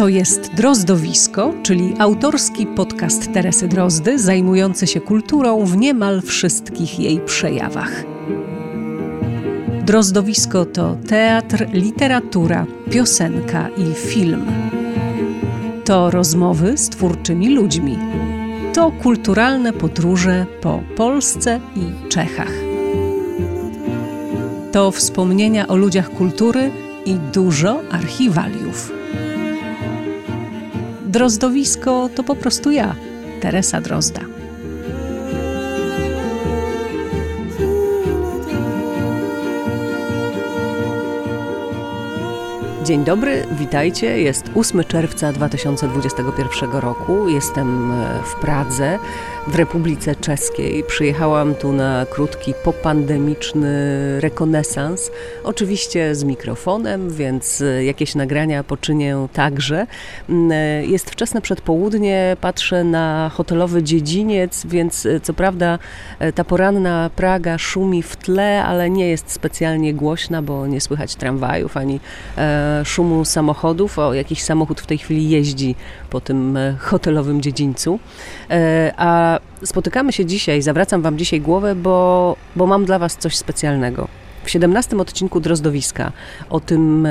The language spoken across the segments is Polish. To jest Drozdowisko, czyli autorski podcast Teresy Drozdy zajmujący się kulturą w niemal wszystkich jej przejawach. Drozdowisko to teatr, literatura, piosenka i film. To rozmowy z twórczymi ludźmi. To kulturalne podróże po Polsce i Czechach. To wspomnienia o ludziach kultury i dużo archiwaliów. Drozdowisko to po prostu ja, Teresa Drozda. Dzień dobry, witajcie. Jest 8 czerwca 2021 roku. Jestem w Pradze, w Republice Czeskiej. Przyjechałam tu na krótki, popandemiczny rekonesans. Oczywiście z mikrofonem, więc jakieś nagrania poczynię także. Jest wczesne przedpołudnie, patrzę na hotelowy dziedziniec, więc co prawda ta poranna Praga szumi w tle, ale nie jest specjalnie głośna, bo nie słychać tramwajów ani szumu samochodów. O, jakiś samochód w tej chwili jeździ po tym hotelowym dziedzińcu. A spotykamy się dzisiaj, zawracam Wam dzisiaj głowę, bo mam dla Was coś specjalnego. W 17 odcinku Drozdowiska, o tym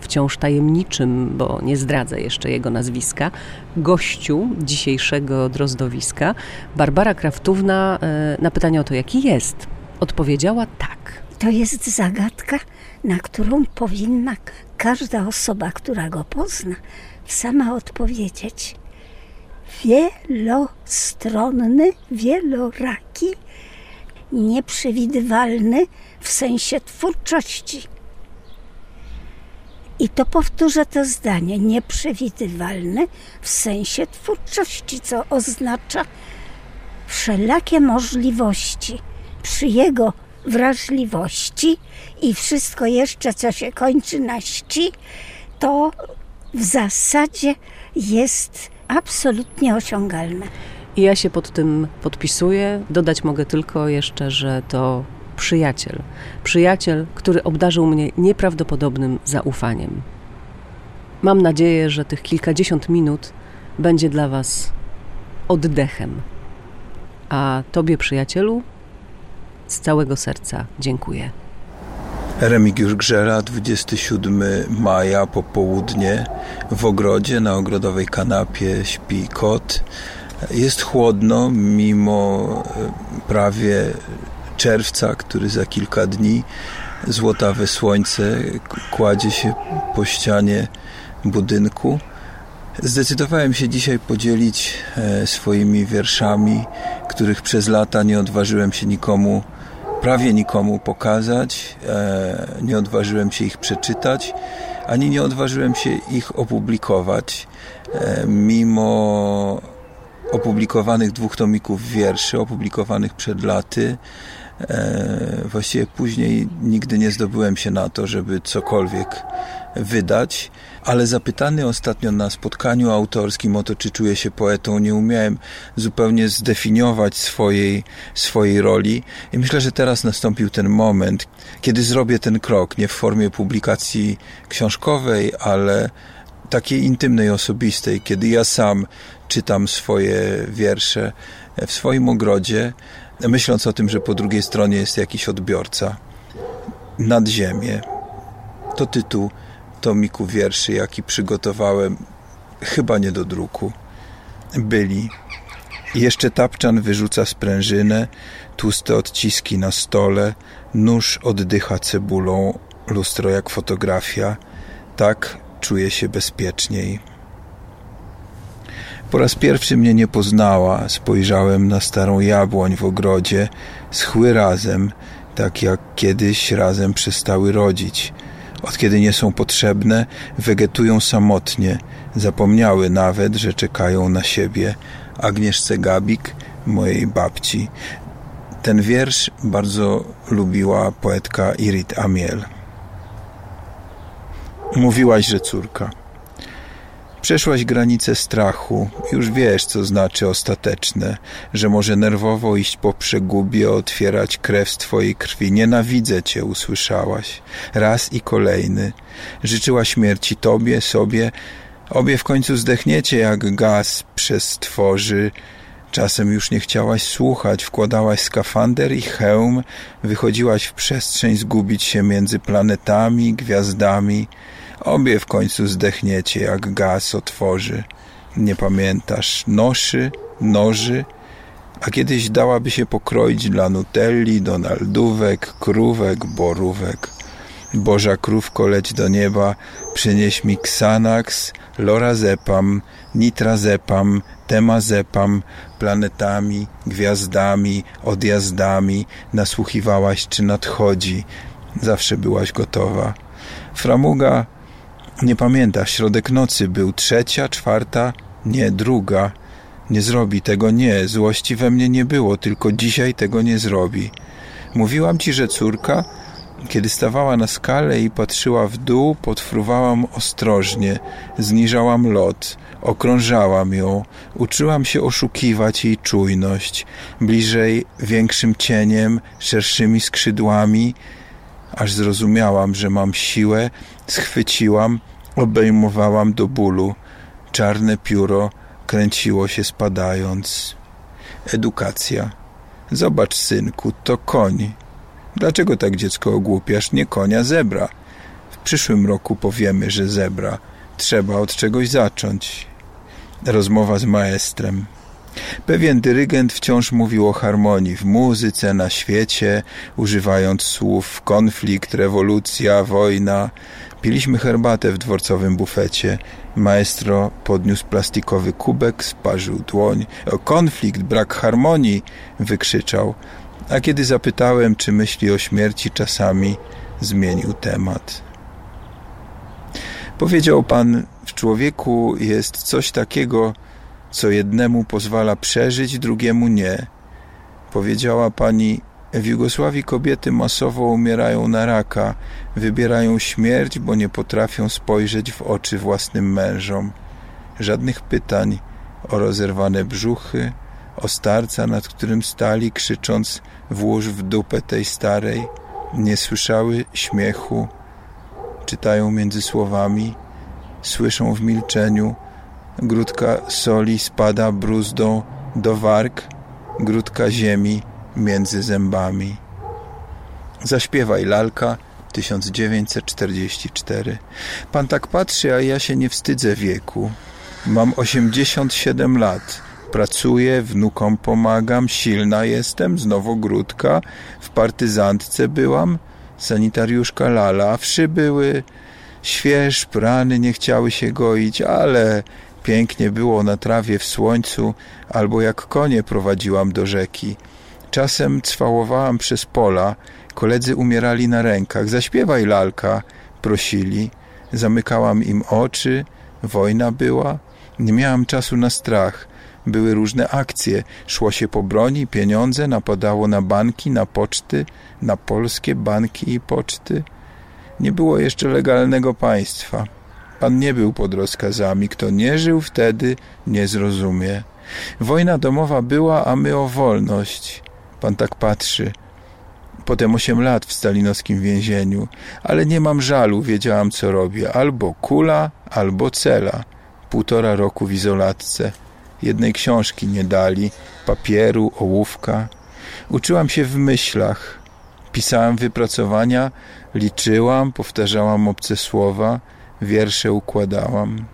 wciąż tajemniczym, bo nie zdradzę jeszcze jego nazwiska, gościu dzisiejszego Drozdowiska, Barbara Kraftówna, na pytanie o to, jaki jest, odpowiedziała tak. To jest zagadka, na którą powinna każda osoba, która go pozna, sama odpowiedzieć. Wielostronny, wieloraki, nieprzewidywalny w sensie twórczości. I to powtórzę to zdanie, nieprzewidywalny w sensie twórczości, co oznacza wszelakie możliwości przy jego wrażliwości i wszystko jeszcze, co się kończy na ści, to w zasadzie jest absolutnie osiągalne. I ja się pod tym podpisuję. Dodać mogę tylko jeszcze, że to przyjaciel. Przyjaciel, który obdarzył mnie nieprawdopodobnym zaufaniem. Mam nadzieję, że tych kilkadziesiąt minut będzie dla Was oddechem. A Tobie, przyjacielu, z całego serca dziękuję. Remigiusz Grzela, 27 maja popołudnie. W ogrodzie, na ogrodowej kanapie śpi kot. Jest chłodno, mimo prawie czerwca, który za kilka dni. Złotawe słońce kładzie się po ścianie budynku. Zdecydowałem się dzisiaj podzielić swoimi wierszami, których przez lata nie odważyłem się nikomu, prawie nikomu pokazać, nie odważyłem się ich przeczytać, ani nie odważyłem się ich opublikować. Mimo opublikowanych 2 tomików wierszy, opublikowanych przed laty, właściwie później nigdy nie zdobyłem się na to, żeby cokolwiek wydać, ale zapytany ostatnio na spotkaniu autorskim o to, czy czuję się poetą, nie umiałem zupełnie zdefiniować swojej roli i myślę, że teraz nastąpił ten moment, kiedy zrobię ten krok, nie w formie publikacji książkowej, ale takiej intymnej, osobistej, kiedy ja sam czytam swoje wiersze w swoim ogrodzie, myśląc o tym, że po drugiej stronie jest jakiś odbiorca. Nadziemie. To tytuł tomiku wierszy, jaki przygotowałem, chyba nie do druku. Byli. Jeszcze tapczan wyrzuca sprężynę, tłuste odciski na stole, nóż oddycha cebulą, lustro jak fotografia. Tak czuję się bezpieczniej. Po raz pierwszy mnie nie poznała. Spojrzałem na starą jabłoń w ogrodzie. Schły razem, tak jak kiedyś razem przestały rodzić. Od kiedy nie są potrzebne, wegetują samotnie. Zapomniały nawet, że czekają na siebie. Agnieszce Gabik, mojej babci. Ten wiersz bardzo lubiła poetka Irit Amiel. Mówiłaś, że córka. Przeszłaś granicę strachu, już wiesz, co znaczy ostateczne, że może nerwowo iść po przegubie, otwierać krew z twojej krwi. Nienawidzę cię, usłyszałaś, raz i kolejny. Życzyła śmierci tobie, sobie, Obie w końcu zdechniecie, jak gaz przez tworzy. Czasem już nie chciałaś słuchać, wkładałaś skafander i hełm, wychodziłaś w przestrzeń zgubić się między planetami, gwiazdami. Obie w końcu zdechniecie, jak gaz otworzy. Nie pamiętasz noszy, noży, a kiedyś dałaby się pokroić dla nutelli, donaldówek, krówek, borówek. Boża krówko, leć do nieba, przynieś mi Xanax, lorazepam, nitrazepam, temazepam, planetami, gwiazdami, odjazdami, nasłuchiwałaś, czy nadchodzi. Zawsze byłaś gotowa. Framuga, nie pamięta, środek nocy był, 3, 4, nie, 2. Nie zrobi tego, nie, złości we mnie nie było, tylko dzisiaj tego nie zrobi. Mówiłam ci, że córka, kiedy stawała na skale i patrzyła w dół, podfruwałam ostrożnie, zniżałam lot, okrążałam ją, uczyłam się oszukiwać jej czujność, bliżej, większym cieniem, szerszymi skrzydłami, aż zrozumiałam, że mam siłę, schwyciłam, obejmowałam do bólu. Czarne pióro kręciło się spadając. Edukacja. Zobacz, synku, to koń. Dlaczego tak dziecko ogłupiasz? Nie konia, zebra. W przyszłym roku powiemy, że zebra. Trzeba od czegoś zacząć. Rozmowa z maestrem. Pewien dyrygent wciąż mówił o harmonii w muzyce, na świecie, używając słów konflikt, rewolucja, wojna. Piliśmy herbatę w dworcowym bufecie. Maestro podniósł plastikowy kubek, sparzył dłoń. O, konflikt, brak harmonii, wykrzyczał. A kiedy zapytałem, czy myśli o śmierci czasami, zmienił temat. Powiedział pan, w człowieku jest coś takiego, co jednemu pozwala przeżyć, drugiemu nie. Powiedziała pani, w Jugosławii kobiety masowo umierają na raka, wybierają śmierć, bo nie potrafią spojrzeć w oczy własnym mężom. Żadnych pytań o rozerwane brzuchy, o starca, nad którym stali, krzycząc włóż w dupę tej starej, nie słyszały śmiechu, czytają między słowami, słyszą w milczeniu, grudka soli spada bruzdą do warg, grudka ziemi między zębami. Zaśpiewaj, lalka, 1944. Pan tak patrzy, a ja się nie wstydzę wieku. Mam 87 lat. Pracuję, wnukom pomagam, silna jestem, z Nowogródka, w partyzantce byłam, sanitariuszka lala, wszy były, śwież, prany nie chciały się goić, ale pięknie było na trawie w słońcu, albo jak konie prowadziłam do rzeki. Czasem cwałowałam przez pola, koledzy umierali na rękach, zaśpiewaj lalka, prosili, zamykałam im oczy, wojna była, nie miałam czasu na strach. Były różne akcje, szło się po broni, pieniądze, napadało na banki, na poczty, na polskie banki i poczty. Nie było jeszcze legalnego państwa. Pan nie był pod rozkazami, kto nie żył wtedy, nie zrozumie. Wojna domowa była, a my o wolność. Pan tak patrzy. Potem 8 lat w stalinowskim więzieniu, ale nie mam żalu, wiedziałam co robię. Albo kula, albo cela. 1,5 roku w izolatce. Jednej książki nie dali, papieru, ołówka. Uczyłam się w myślach. Pisałam wypracowania, liczyłam, powtarzałam obce słowa, wiersze układałam.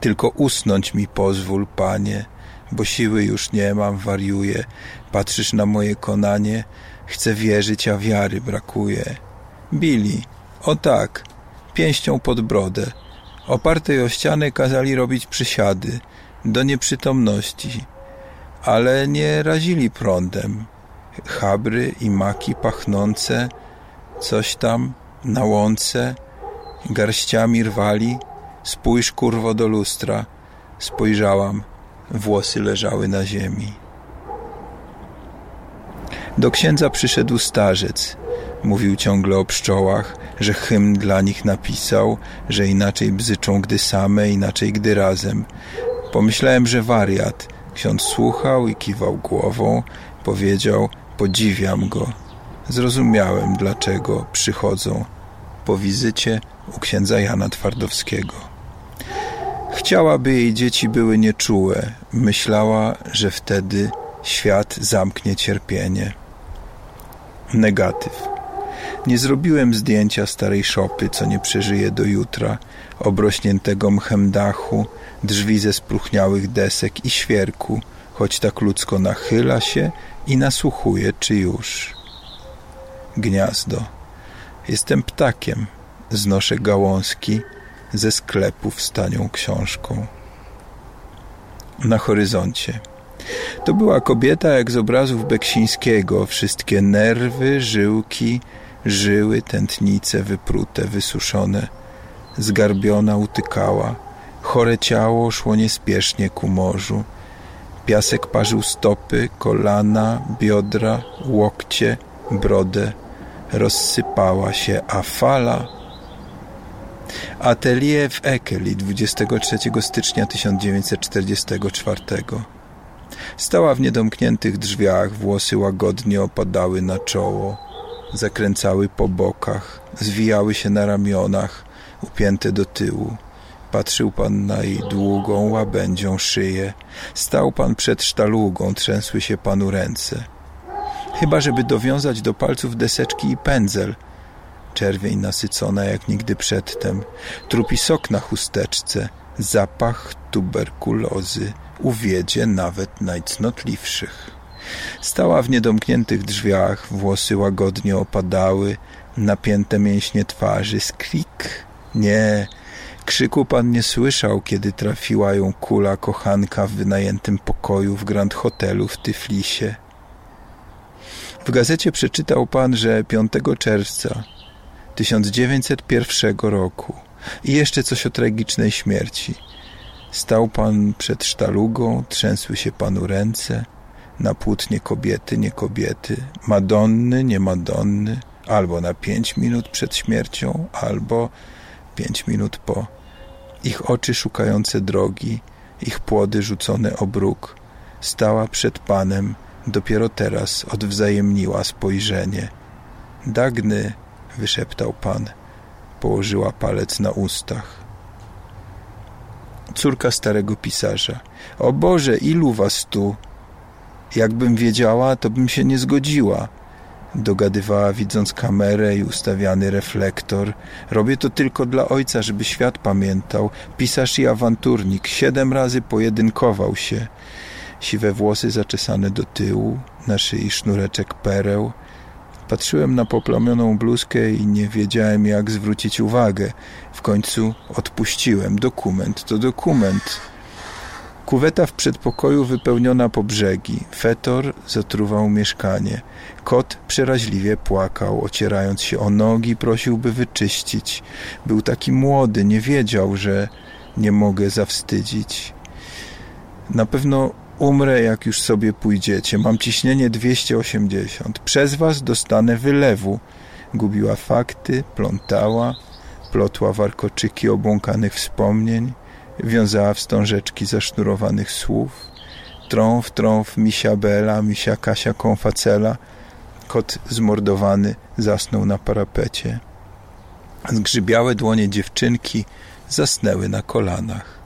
Tylko usnąć mi pozwól, panie, bo siły już nie mam, wariuję. Patrzysz na moje konanie, chcę wierzyć, a wiary brakuje. Bili, o tak, pięścią pod brodę. Opartej o ścianę kazali robić przysiady. Do nieprzytomności, ale nie razili prądem. Chabry i maki pachnące, coś tam na łące, garściami rwali. Spójrz, kurwo, do lustra. Spojrzałam, włosy leżały na ziemi. Do księdza przyszedł starzec. Mówił ciągle o pszczołach, że hymn dla nich napisał, że inaczej bzyczą, gdy same, inaczej, gdy razem. Pomyślałem, że wariat. Ksiądz słuchał i kiwał głową. Powiedział, podziwiam go. Zrozumiałem, dlaczego przychodzą. Po wizycie u księdza Jana Twardowskiego. Chciała, by jej dzieci były nieczułe. Myślała, że wtedy świat zamknie cierpienie. Negatyw. Nie zrobiłem zdjęcia starej szopy, co nie przeżyje do jutra, obrośniętego mchem dachu, drzwi ze spróchniałych desek i świerku, choć tak ludzko nachyla się i nasłuchuje, czy już. Gniazdo. Jestem ptakiem. Znoszę gałązki ze sklepów z tanią książką. Na horyzoncie. To była kobieta jak z obrazów Beksińskiego. Wszystkie nerwy, żyłki, żyły, tętnice wyprute, wysuszone. Zgarbiona utykała. Chore ciało szło niespiesznie ku morzu. Piasek parzył stopy, kolana, biodra, łokcie, brodę. Rozsypała się, a fala... Atelier w Ekeli, 23 stycznia 1944. Stała w niedomkniętych drzwiach, włosy łagodnie opadały na czoło, zakręcały po bokach, zwijały się na ramionach, upięte do tyłu. Patrzył pan na jej długą, łabędzią szyję. Stał pan przed sztalugą, trzęsły się panu ręce. Chyba, żeby dowiązać do palców deseczki i pędzel. Czerwień nasycona jak nigdy przedtem. Trupi sok na chusteczce. Zapach tuberkulozy uwiedzie nawet najcnotliwszych. Stała w niedomkniętych drzwiach. Włosy łagodnie opadały. Napięte mięśnie twarzy. Skrik? Nie. Krzyku pan nie słyszał, kiedy trafiła ją kula kochanka w wynajętym pokoju w Grand Hotelu w Tiflisie. W gazecie przeczytał pan, że 5 czerwca 1901 roku i jeszcze coś o tragicznej śmierci. Stał pan przed sztalugą, trzęsły się panu ręce, na płótnie kobiety, nie kobiety, Madonny, nie Madonny, albo na 5 minut przed śmiercią, albo 5 minut po. Ich oczy szukające drogi, ich płody rzucone o bruk. Stała przed panem, dopiero teraz odwzajemniła spojrzenie. Dagny, wyszeptał pan, położyła palec na ustach. Córka starego pisarza. O Boże, ilu was tu? Jakbym wiedziała, to bym się nie zgodziła. Dogadywała, widząc kamerę i ustawiany reflektor. Robię to tylko dla ojca, żeby świat pamiętał. Pisarz i awanturnik. 7 razy pojedynkował się. Siwe włosy zaczesane do tyłu, na szyi sznureczek pereł. Patrzyłem na poplamioną bluzkę i nie wiedziałem, jak zwrócić uwagę. W końcu odpuściłem. Dokument to dokument. Kuweta w przedpokoju wypełniona po brzegi. Fetor zatruwał mieszkanie. Kot przeraźliwie płakał, ocierając się o nogi, prosił, by wyczyścić. Był taki młody, nie wiedział, że nie mogę zawstydzić. Na pewno umrę, jak już sobie pójdziecie. Mam ciśnienie 280. Przez was dostanę wylewu. Gubiła fakty, plątała, plotła warkoczyki obłąkanych wspomnień, wiązała wstążeczki zasznurowanych słów. Trąf, trąf, misia Bela, misia Kasia Konfacela. Kot zmordowany zasnął na parapecie. Zgrzybiałe dłonie dziewczynki zasnęły na kolanach.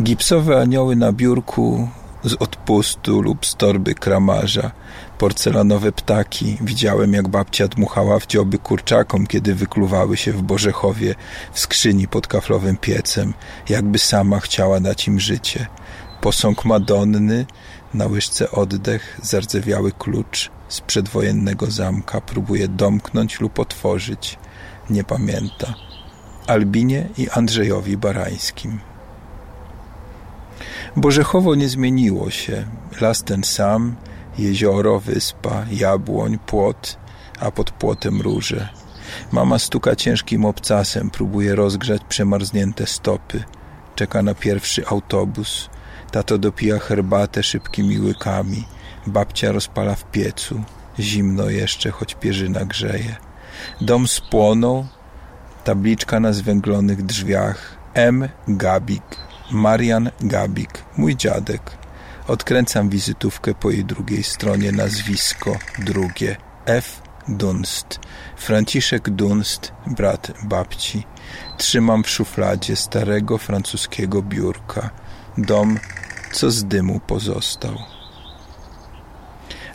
Gipsowe anioły na biurku z odpustu lub z torby kramarza. Porcelanowe ptaki. Widziałem, jak babcia dmuchała w dzioby kurczakom, kiedy wykluwały się w Bożechowie w skrzyni pod kaflowym piecem, jakby sama chciała dać im życie. Posąg Madonny, na łyżce oddech, zardzewiały klucz z przedwojennego zamka. Próbuje domknąć lub otworzyć. Nie pamięta. Albinie i Andrzejowi Barańskim. Bożechowo nie zmieniło się. Las ten sam, jezioro, wyspa, jabłoń, płot, a pod płotem róże. Mama stuka ciężkim obcasem, próbuje rozgrzać przemarznięte stopy. Czeka na pierwszy autobus. Tato dopija herbatę szybkimi łykami. Babcia rozpala w piecu. Zimno jeszcze, choć pierzyna grzeje. Dom spłonął. Tabliczka na zwęglonych drzwiach. M. Gabik. Marian Gabik, mój dziadek. Odkręcam wizytówkę po jej drugiej stronie, nazwisko drugie. F. Dunst. Franciszek Dunst, brat babci. Trzymam w szufladzie starego francuskiego biurka. Dom, co z dymu pozostał.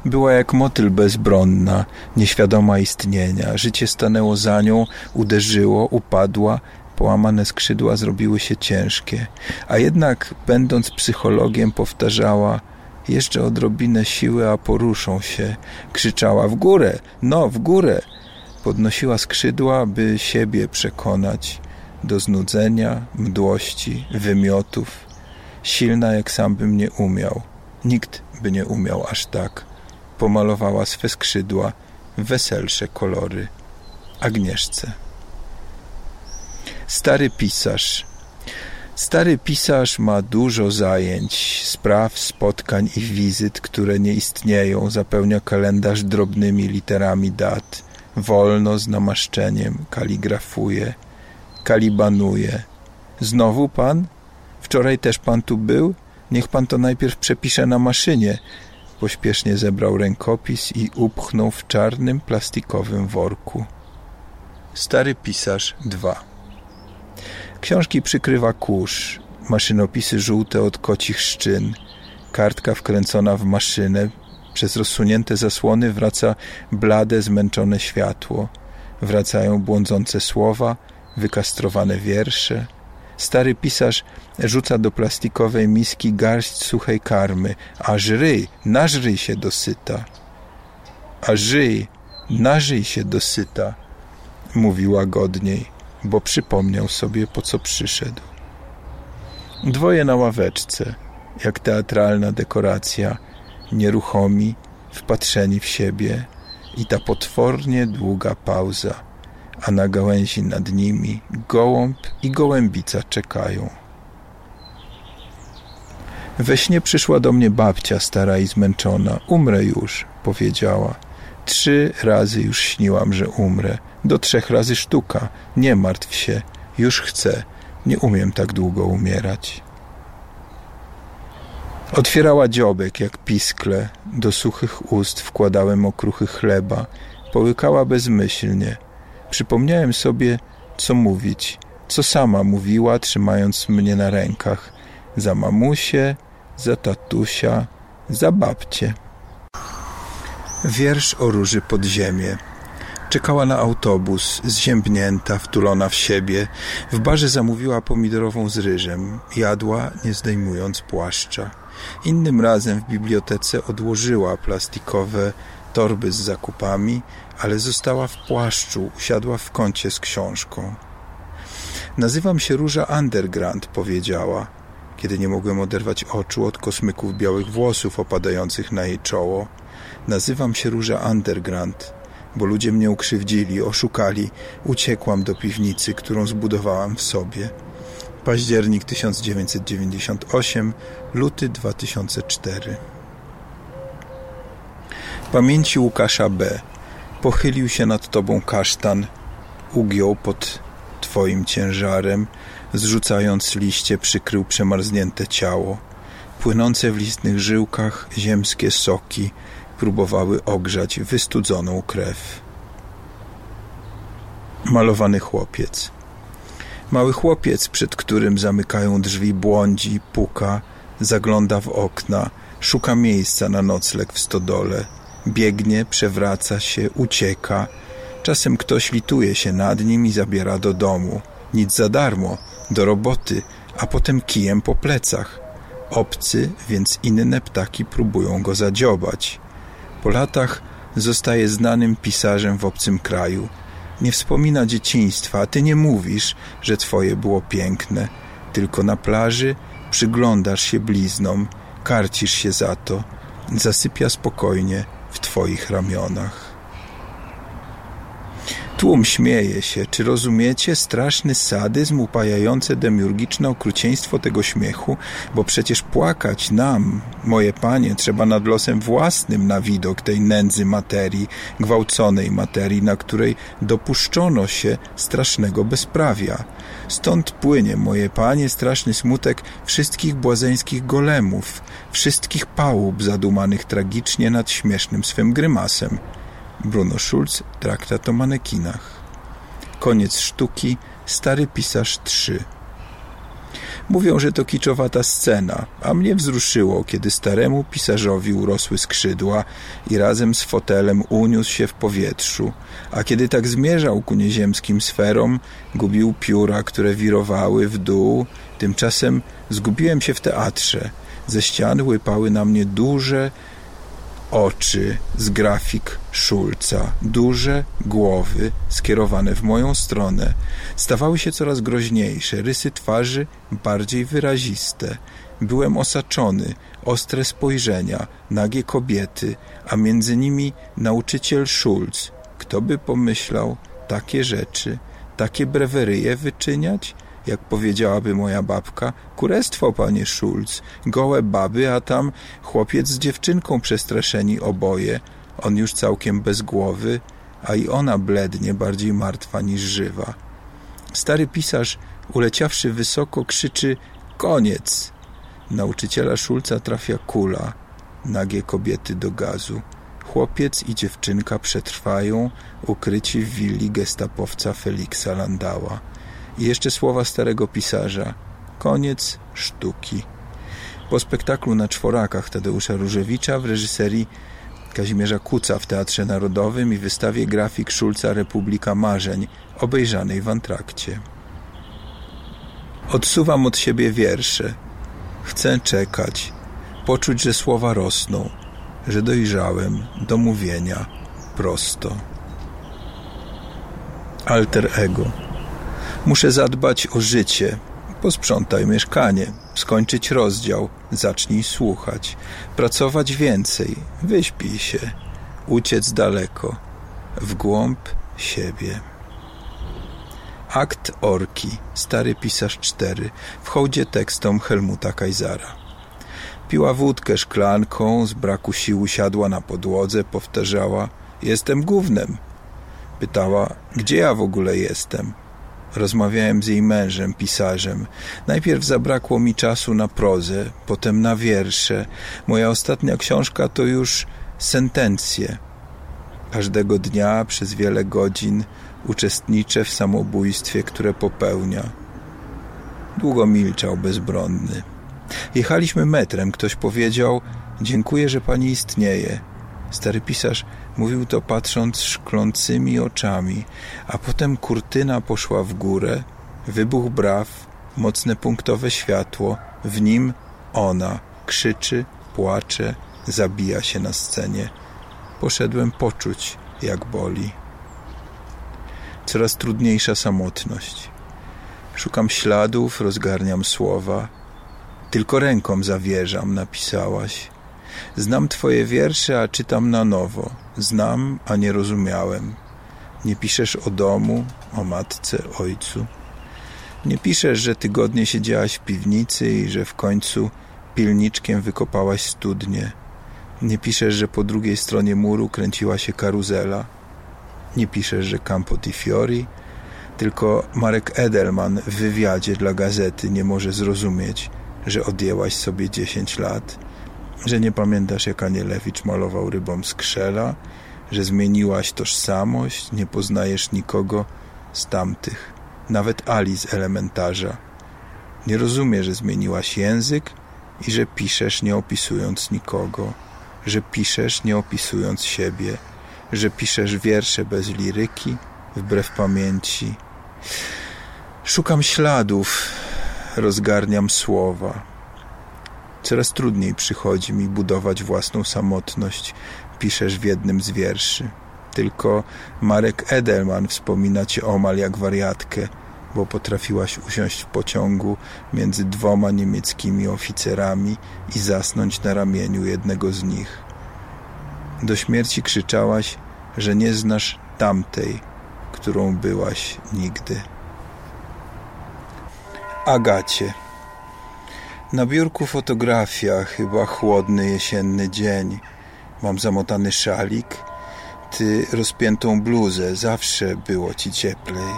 Była jak motyl bezbronna, nieświadoma istnienia. Życie stanęło za nią, uderzyło, upadła. Połamane skrzydła zrobiły się ciężkie. A jednak, będąc psychologiem, powtarzała: jeszcze odrobinę siły, a poruszą się. Krzyczała: w górę, no, w górę. Podnosiła skrzydła, by siebie przekonać do znudzenia, mdłości, wymiotów. Silna jak sam bym nie umiał. Nikt by nie umiał aż tak. Pomalowała swe skrzydła w weselsze kolory. Agnieszce. Stary pisarz. Stary pisarz ma dużo zajęć, spraw, spotkań i wizyt, które nie istnieją. Zapełnia kalendarz drobnymi literami dat. Wolno, z namaszczeniem, kaligrafuje, kalibanuje. Znowu pan? Wczoraj też pan tu był? Niech pan to najpierw przepisze na maszynie. Pośpiesznie zebrał rękopis i upchnął w czarnym, plastikowym worku. Stary pisarz 2. Książki przykrywa kurz, maszynopisy żółte od kocich szczyn, kartka wkręcona w maszynę, przez rozsunięte zasłony wraca blade, zmęczone światło, wracają błądzące słowa, wykastrowane wiersze. Stary pisarz rzuca do plastikowej miski garść suchej karmy, a żryj, nażryj się dosyta. A żyj, nażyj się dosyta, mówi łagodniej, bo przypomniał sobie, po co przyszedł. Dwoje na ławeczce, jak teatralna dekoracja, nieruchomi, wpatrzeni w siebie, i ta potwornie długa pauza, a na gałęzi nad nimi gołąb i gołębica czekają. We śnie przyszła do mnie babcia, stara i zmęczona. Umrę już, powiedziała. 3 razy już śniłam, że umrę. Do 3 razy sztuka. Nie martw się. Już chcę. Nie umiem tak długo umierać. Otwierała dziobek jak piskle. Do suchych ust wkładałem okruchy chleba. Połykała bezmyślnie. Przypomniałem sobie, co mówić. Co sama mówiła, trzymając mnie na rękach. Za mamusię, za tatusia, za babcię. Wiersz o Róży Podziemie. Czekała na autobus, zziębnięta, wtulona w siebie. W barze zamówiła pomidorową z ryżem. Jadła, nie zdejmując płaszcza. Innym razem w bibliotece odłożyła plastikowe torby z zakupami, ale została w płaszczu, usiadła w kącie z książką. Nazywam się Róża Underground, powiedziała, kiedy nie mogłem oderwać oczu od kosmyków białych włosów opadających na jej czoło. Nazywam się Róża Underground, bo ludzie mnie ukrzywdzili, oszukali. Uciekłam do piwnicy, którą zbudowałam w sobie. Październik 1998, luty 2004. Pamięci Łukasza B. Pochylił się nad tobą kasztan, ugiął pod twoim ciężarem, zrzucając liście przykrył przemarznięte ciało. Płynące w listnych żyłkach ziemskie soki próbowały ogrzać wystudzoną krew. Malowany chłopiec. Mały chłopiec, przed którym zamykają drzwi, błądzi, puka, zagląda w okna, szuka miejsca na nocleg w stodole, biegnie, przewraca się, ucieka. Czasem ktoś lituje się nad nim i zabiera do domu. Nic za darmo, do roboty, a potem kijem po plecach. Obcy, więc inne ptaki próbują go zadziobać. Po latach zostaje znanym pisarzem w obcym kraju. Nie wspomina dzieciństwa, a ty nie mówisz, że twoje było piękne. Tylko na plaży przyglądasz się bliznom, karcisz się za to. Zasypia spokojnie w twoich ramionach. Tłum śmieje się. Czy rozumiecie straszny sadyzm, upajające demiurgiczne okrucieństwo tego śmiechu? Bo przecież płakać nam, moje panie, trzeba nad losem własnym na widok tej nędzy materii, gwałconej materii, na której dopuszczono się strasznego bezprawia. Stąd płynie, moje panie, straszny smutek wszystkich błazeńskich golemów, wszystkich pałub zadumanych tragicznie nad śmiesznym swym grymasem. Bruno Schulz, traktat o manekinach. Koniec sztuki, Stary pisarz 3. Mówią, że to kiczowata scena, a mnie wzruszyło, kiedy staremu pisarzowi urosły skrzydła i razem z fotelem uniósł się w powietrzu, a kiedy tak zmierzał ku nieziemskim sferom, gubił pióra, które wirowały w dół. Tymczasem zgubiłem się w teatrze. Ze ścian łypały na mnie duże oczy z grafik Szulca, duże głowy skierowane w moją stronę. Stawały się coraz groźniejsze, rysy twarzy bardziej wyraziste. Byłem osaczony, ostre spojrzenia, nagie kobiety, a między nimi nauczyciel Szulc. Kto by pomyślał takie rzeczy, takie breweryje wyczyniać? Jak powiedziałaby moja babka, kurestwo, panie Szulc, gołe baby, a tam chłopiec z dziewczynką przestraszeni oboje, on już całkiem bez głowy, a i ona blednie, bardziej martwa niż żywa. Stary pisarz, uleciawszy wysoko, krzyczy: koniec! Nauczyciela Szulca trafia kula, nagie kobiety do gazu. Chłopiec i dziewczynka przetrwają, ukryci w willi gestapowca Feliksa Landaua. I jeszcze słowa starego pisarza: koniec sztuki. Po spektaklu Na czworakach Tadeusza Różewicza w reżyserii Kazimierza Kuca w Teatrze Narodowym i wystawie grafik Szulca Republika Marzeń, obejrzanej w antrakcie. Odsuwam od siebie wiersze. Chcę czekać, poczuć, że słowa rosną, że dojrzałem do mówienia prosto. Alter ego. Muszę zadbać o życie. Posprzątaj mieszkanie. Skończyć rozdział. Zacznij słuchać. Pracować więcej. Wyśpij się. Uciec daleko. W głąb siebie. Akt Orki. Stary pisarz 4. W hołdzie tekstom Helmuta Kajzara. Piła wódkę szklanką. Z braku sił siadła na podłodze. Powtarzała: jestem gównem. Pytała: gdzie ja w ogóle jestem? Rozmawiałem z jej mężem, pisarzem. Najpierw zabrakło mi czasu na prozę, potem na wiersze. Moja ostatnia książka to już sentencje. Każdego dnia przez wiele godzin uczestniczę w samobójstwie, które popełnia. Długo milczał bezbronny. Jechaliśmy metrem, ktoś powiedział: dziękuję, że pani istnieje. Stary pisarz mówił to patrząc szklącymi oczami, a potem kurtyna poszła w górę, wybuch braw, mocne punktowe światło, w nim ona krzyczy, płacze, zabija się na scenie. Poszedłem poczuć, jak boli. Coraz trudniejsza samotność. Szukam śladów, rozgarniam słowa. Tylko ręką zawierzam, napisałaś. Znam twoje wiersze, a czytam na nowo. Znam, a nie rozumiałem. Nie piszesz o domu, o matce, ojcu. Nie piszesz, że tygodnie siedziałaś w piwnicy i że w końcu pilniczkiem wykopałaś studnię. Nie piszesz, że po drugiej stronie muru kręciła się karuzela. Nie piszesz, że Campo dei Fiori, tylko Marek Edelman w wywiadzie dla Gazety nie może zrozumieć, że odjęłaś sobie 10 lat. Że nie pamiętasz, jak Anielewicz malował rybom z Krzela, że zmieniłaś tożsamość, nie poznajesz nikogo z tamtych, nawet Ali z elementarza. Nie rozumie, że zmieniłaś język i że piszesz, nie opisując nikogo, że piszesz, nie opisując siebie, że piszesz wiersze bez liryki, wbrew pamięci. Szukam śladów, rozgarniam słowa. Coraz trudniej przychodzi mi budować własną samotność, piszesz w jednym z wierszy. Tylko Marek Edelman wspomina cię omal jak wariatkę, bo potrafiłaś usiąść w pociągu między dwoma niemieckimi oficerami i zasnąć na ramieniu jednego z nich. Do śmierci krzyczałaś, że nie znasz tamtej, którą byłaś nigdy. Agacie. Na biurku fotografia, chyba chłodny jesienny dzień. Mam zamotany szalik, ty rozpiętą bluzę, zawsze było ci cieplej.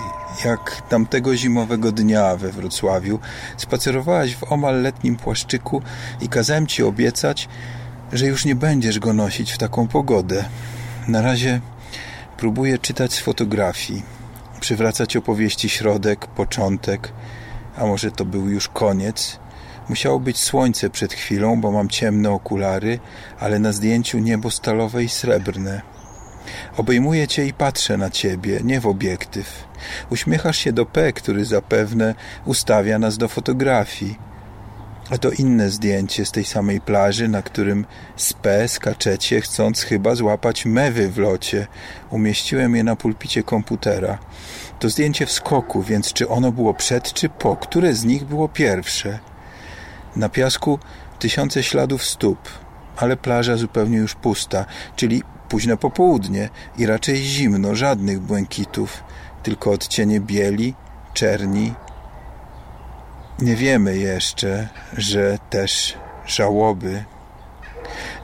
Jak tamtego zimowego dnia we Wrocławiu spacerowałaś w omal letnim płaszczyku i kazałem ci obiecać, że już nie będziesz go nosić w taką pogodę. Na razie Próbuję czytać z fotografii, przywracać opowieści środek, początek, a może to był już koniec. Musiało być słońce przed chwilą, bo mam ciemne okulary, ale na zdjęciu niebo stalowe i srebrne. Obejmuję cię i patrzę na ciebie, nie w obiektyw. Uśmiechasz się do P, który zapewne ustawia nas do fotografii. A to inne zdjęcie z tej samej plaży, na którym z P skaczecie, chcąc chyba złapać mewy w locie. Umieściłem je na pulpicie komputera. To zdjęcie w skoku, więc czy ono było przed czy po? Które z nich było pierwsze? Na piasku tysiące śladów stóp, ale plaża zupełnie już pusta, czyli późne popołudnie i raczej zimno, żadnych błękitów, tylko odcienie bieli, czerni. Nie wiemy jeszcze, że też żałoby.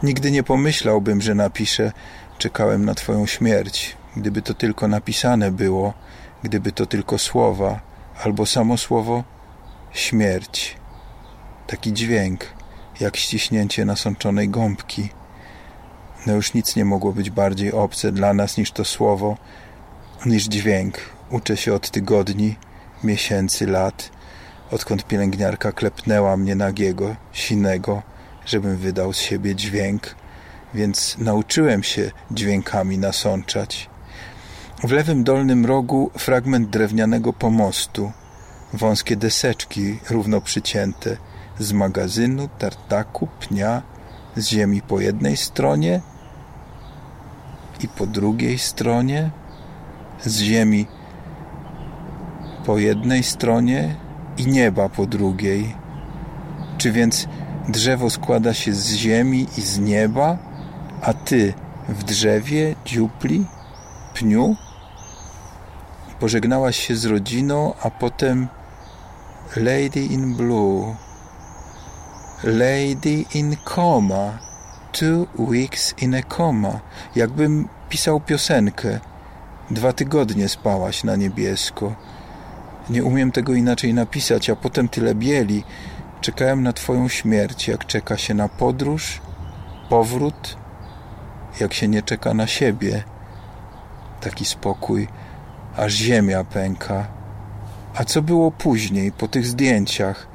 Nigdy nie pomyślałbym, że napiszę „Czekałem na twoją śmierć”, gdyby to tylko napisane było, gdyby to tylko słowa, albo samo słowo „śmierć”. Taki dźwięk, jak ściśnięcie nasączonej gąbki. No już nic nie mogło być bardziej obce dla nas niż to słowo, niż dźwięk. Uczę się od tygodni, miesięcy, lat, odkąd pielęgniarka klepnęła mnie nagiego, sinego, żebym wydał z siebie dźwięk, więc nauczyłem się dźwiękami nasączać. W lewym dolnym rogu fragment drewnianego pomostu, wąskie deseczki równo przycięte, z magazynu, tartaku, pnia, z ziemi po jednej stronie i po drugiej stronie, z ziemi po jednej stronie i nieba po drugiej. Czy więc drzewo składa się z ziemi i z nieba, a ty w drzewie, dziupli, pniu? Pożegnałaś się z rodziną, a potem Lady in Blue, Lady in coma, 2 weeks in a coma. Jakbym pisał piosenkę. 2 tygodnie spałaś na niebiesko. Nie umiem tego inaczej napisać, a potem tyle bieli. Czekałem na twoją śmierć, jak czeka się na podróż, powrót, jak się nie czeka na siebie. Taki spokój, aż ziemia pęka. A co było później, po tych zdjęciach?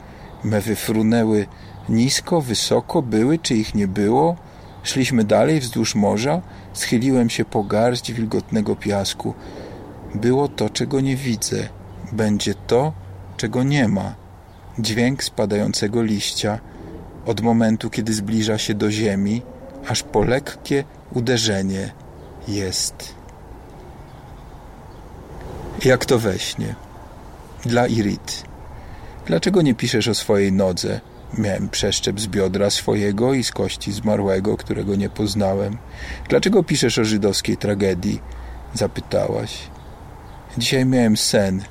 Mewy frunęły nisko, wysoko, były czy ich nie było? Szliśmy dalej wzdłuż morza, schyliłem się po garść wilgotnego piasku. Było to, czego nie widzę. Będzie to, czego nie ma. Dźwięk spadającego liścia, od momentu, kiedy zbliża się do ziemi, aż po lekkie uderzenie jest. Jak to we śnie. Dla Irit. Dlaczego nie piszesz o swojej nodze? Miałem przeszczep z biodra swojego i z kości zmarłego, którego nie poznałem. Dlaczego piszesz o żydowskiej tragedii? Zapytałaś. Dzisiaj miałem sen.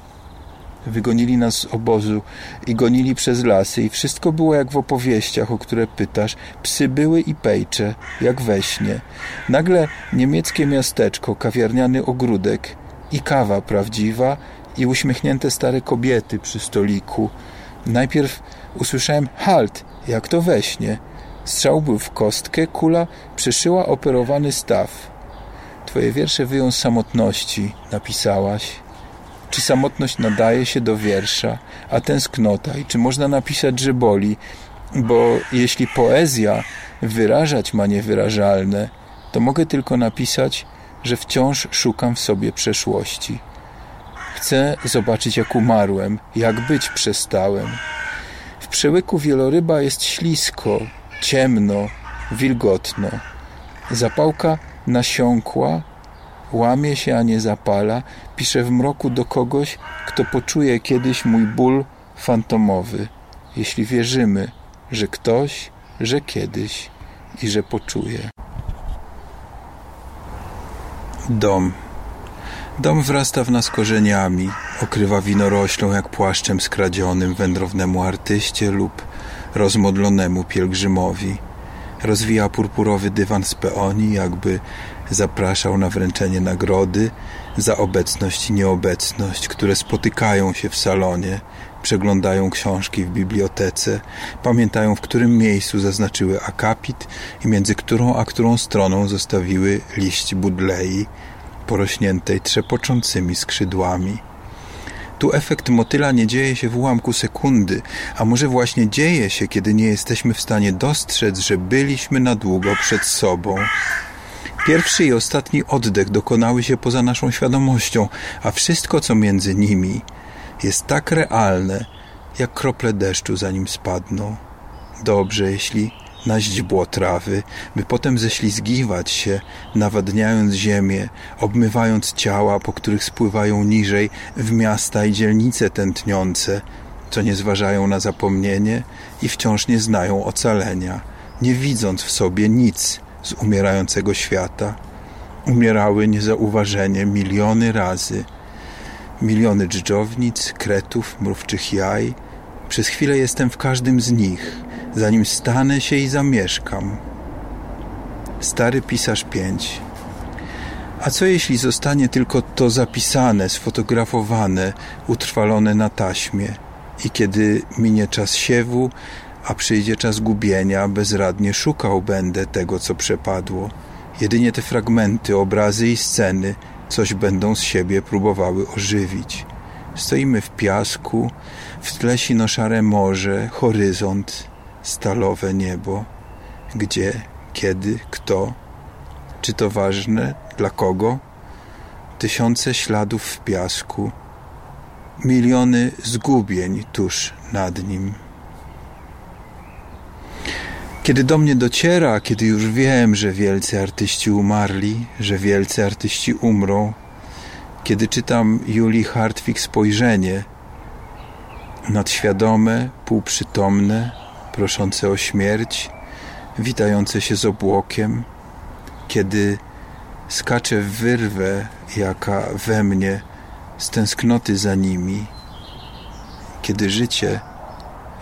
Wygonili nas z obozu i gonili przez lasy i wszystko było jak w opowieściach, o które pytasz. Psy były i pejcze, jak we śnie. Nagle niemieckie miasteczko, kawiarniany ogródek i kawa prawdziwa i uśmiechnięte stare kobiety przy stoliku. Najpierw usłyszałem halt, jak to we śnie. Strzał był w kostkę, kula przeszyła operowany staw. Twoje wiersze wyją z samotności, napisałaś. Czy samotność nadaje się do wiersza, a tęsknota? I czy można napisać, że boli? Bo jeśli poezja wyrażać ma niewyrażalne, to mogę tylko napisać, że wciąż szukam w sobie przeszłości. Chcę zobaczyć, jak umarłem, jak być przestałem. W przełyku wieloryba jest ślisko, ciemno, wilgotno. Zapałka nasiąkła, łamie się, a nie zapala. Piszę w mroku do kogoś, kto poczuje kiedyś mój ból fantomowy. Jeśli wierzymy, że ktoś, że kiedyś i że poczuje. Dom. Dom wrasta w nas korzeniami, okrywa winoroślą jak płaszczem skradzionym wędrownemu artyście lub rozmodlonemu pielgrzymowi. Rozwija purpurowy dywan z peoni, jakby zapraszał na wręczenie nagrody za obecność i nieobecność, które spotykają się w salonie, przeglądają książki w bibliotece, pamiętają, w którym miejscu zaznaczyły akapit i między którą a którą stroną zostawiły liść budlei. porośniętej trzepoczącymi skrzydłami. Tu efekt motyla nie dzieje się w ułamku sekundy, a może właśnie dzieje się, kiedy nie jesteśmy w stanie dostrzec, że byliśmy na długo przed sobą. Pierwszy i ostatni oddech dokonały się poza naszą świadomością, a wszystko, co między nimi, jest tak realne, jak krople deszczu zanim spadną. Dobrze, jeśli na źdźbło trawy, by potem ześlizgiwać się, nawadniając ziemię, obmywając ciała, po których spływają niżej w miasta i dzielnice tętniące, co nie zważają na zapomnienie i wciąż nie znają ocalenia, nie widząc w sobie nic z umierającego świata. Umierały niezauważenie miliony razy. Miliony dżdżownic, kretów, mrówczych jaj. Przez chwilę jestem w każdym z nich, zanim stanę się i zamieszkam. Stary pisarz 5. A co jeśli zostanie tylko to zapisane, sfotografowane, utrwalone na taśmie? I kiedy minie czas siewu, a przyjdzie czas gubienia, bezradnie szukał będę tego, co przepadło. Jedynie te fragmenty, obrazy i sceny coś będą z siebie próbowały ożywić. Stoimy w piasku, w tle sino-szare morze, horyzont, stalowe niebo. Gdzie, kiedy, kto? Czy to ważne? Dla kogo? Tysiące śladów w piasku, miliony zgubień tuż nad nim. Kiedy do mnie dociera, kiedy już wiem, że wielcy artyści umarli, że wielcy artyści umrą, kiedy czytam Julii Hartwig Spojrzenie, nadświadome, półprzytomne, proszące o śmierć, witające się z obłokiem, kiedy skacze w wyrwę, jaka we mnie z tęsknoty za nimi, kiedy życie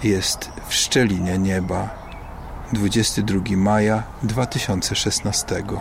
jest w szczelinie nieba. 22 maja 2016